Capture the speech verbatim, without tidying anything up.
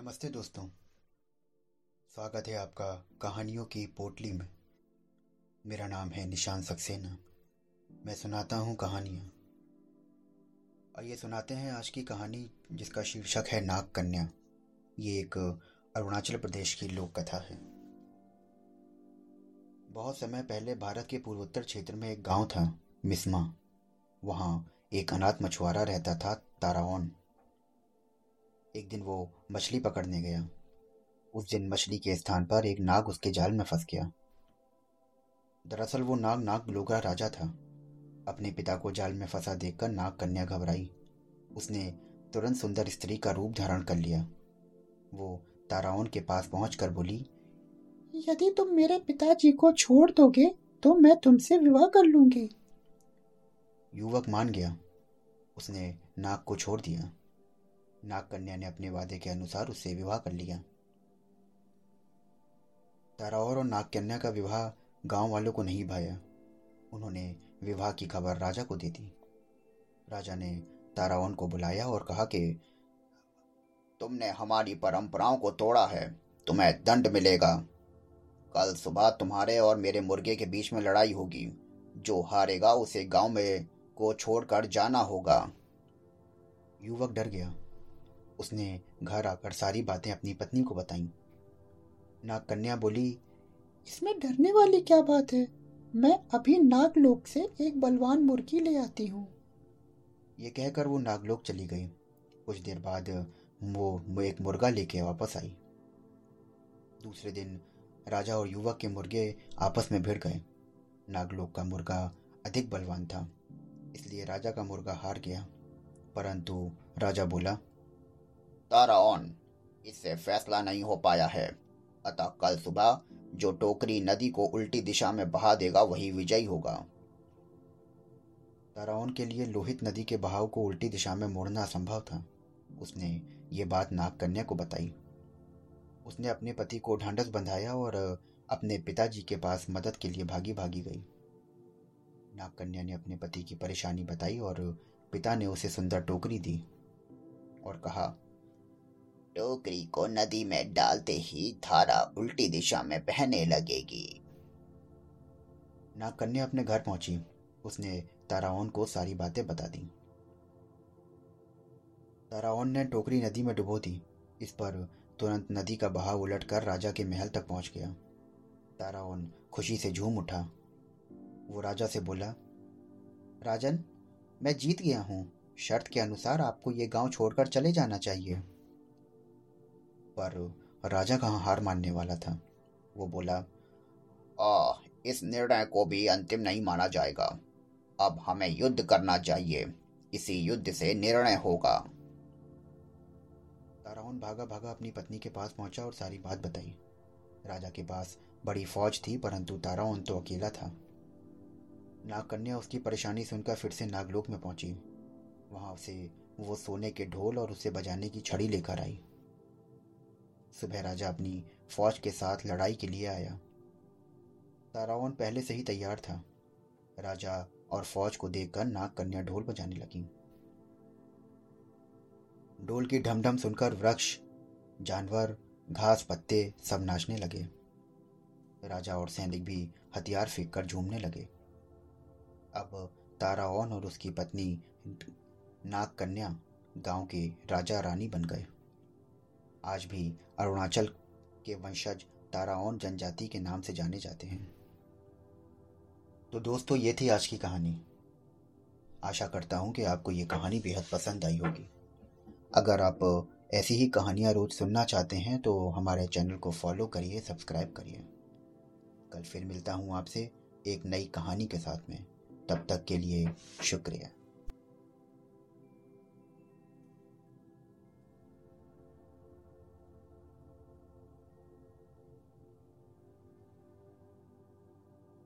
नमस्ते दोस्तों, स्वागत है आपका कहानियों की पोटली में। मेरा नाम है निशान सक्सेना। मैं सुनाता हूँ कहानियाँ। आइए सुनाते हैं आज की कहानी जिसका शीर्षक है नाग कन्या। ये एक अरुणाचल प्रदेश की लोक कथा है। बहुत समय पहले भारत के पूर्वोत्तर क्षेत्र में एक गांव था मिसमा। वहाँ एक अनाथ मछुआरा रहता था तारा। एक दिन वो मछली पकड़ने गया। उस दिन मछली के स्थान पर एक नाग उसके जाल में फंस गया। दरअसल वो नाग नागलोक का राजा था। अपने पिता को जाल में फंसा देखकर नाग कन्या घबराई। उसने तुरंत सुंदर स्त्री का रूप धारण कर लिया। वो ताराओं के पास पहुंचकर बोली, यदि तुम मेरे पिताजी को छोड़ दोगे तो मैं तुमसे विवाह कर लूंगी। युवक मान गया। उसने नाग को छोड़ दिया। नाग कन्या ने अपने वादे के अनुसार उससे विवाह कर लिया। ताराओर और नाग कन्या का विवाह गांव वालों को नहीं भाया। उन्होंने विवाह की खबर राजा को दे दी। राजा ने ताराओन को बुलाया और कहा कि तुमने हमारी परंपराओं को तोड़ा है, तुम्हें दंड मिलेगा। कल सुबह तुम्हारे और मेरे मुर्गे के बीच में लड़ाई होगी। जो हारेगा उसे गांव में को छोड़कर जाना होगा। युवक डर गया। उसने घर आकर सारी बातें अपनी पत्नी को बताईं। नाग कन्या बोली, इसमें डरने वाली क्या बात है? मैं अभी नागलोक से एक बलवान मुर्गी ले आती हूँ। ये कहकर वो नागलोक चली गई। कुछ देर बाद वो एक मुर्गा लेके वापस आई। दूसरे दिन राजा और युवक के मुर्गे आपस में भिड़ गए। नागलोक का मुर्गा अधिक बलवान था, इसलिए राजा का मुर्गा हार गया। परंतु राजा बोला, ताराओन, इससे फैसला नहीं हो पाया है। अतः कल सुबह जो टोकरी नदी को उल्टी दिशा में बहा देगा वही विजयी होगा। ताराओन के लिए लोहित नदी के बहाव को उल्टी दिशा में मोड़ना असंभव था। उसने ये बात नाग कन्या को बताई। उसने अपने पति को ढांढस बंधाया और अपने पिताजी के पास मदद के लिए भागी भागी गई। नाग कन्या ने अपने पति की परेशानी बताई और पिता ने उसे सुंदर टोकरी दी और कहा, टोकरी को नदी में डालते ही धारा उल्टी दिशा में बहने लगेगी। नाग कन्या अपने घर पहुंची। उसने ताराओन को सारी बातें बता दी। ताराओन ने टोकरी नदी में डुबो दी। इस पर तुरंत नदी का बहाव उलटकर राजा के महल तक पहुंच गया। ताराओन खुशी से झूम उठा। वो राजा से बोला, राजन, मैं जीत गया हूँ। शर्त के अनुसार आपको ये गांव छोड़कर चले जाना चाहिए। पर राजा कहाँ हार मानने वाला था। वो बोला, आ, इस निर्णय को भी अंतिम नहीं माना जाएगा। अब हमें युद्ध करना चाहिए। इसी युद्ध से निर्णय होगा। ताराउन भागा भागा अपनी पत्नी के पास पहुंचा और सारी बात बताई। राजा के पास बड़ी फौज थी, परंतु ताराउन तो अकेला था। नागकन्या उसकी परेशानी सुनकर फिर से नागलोक में पहुंची। वहां से वो सोने के ढोल और उसे बजाने की छड़ी लेकर आई। सुबह राजा अपनी फौज के साथ लड़ाई के लिए आया। ताराओन पहले से ही तैयार था। राजा और फौज को देखकर नाग कन्या ढोल बजाने लगी। ढोल की ढमढम सुनकर वृक्ष, जानवर, घास, पत्ते सब नाचने लगे। राजा और सैनिक भी हथियार फेंक कर झूमने लगे। अब ताराओन और उसकी पत्नी नाग कन्या गांव के राजा रानी बन गए। आज भी अरुणाचल के वंशज ताराओन जनजाति के नाम से जाने जाते हैं। तो दोस्तों, ये थी आज की कहानी। आशा करता हूँ कि आपको ये कहानी बेहद पसंद आई होगी। अगर आप ऐसी ही कहानियाँ रोज सुनना चाहते हैं तो हमारे चैनल को फॉलो करिए, सब्सक्राइब करिए। कल फिर मिलता हूँ आपसे एक नई कहानी के साथ में। तब तक के लिए शुक्रिया।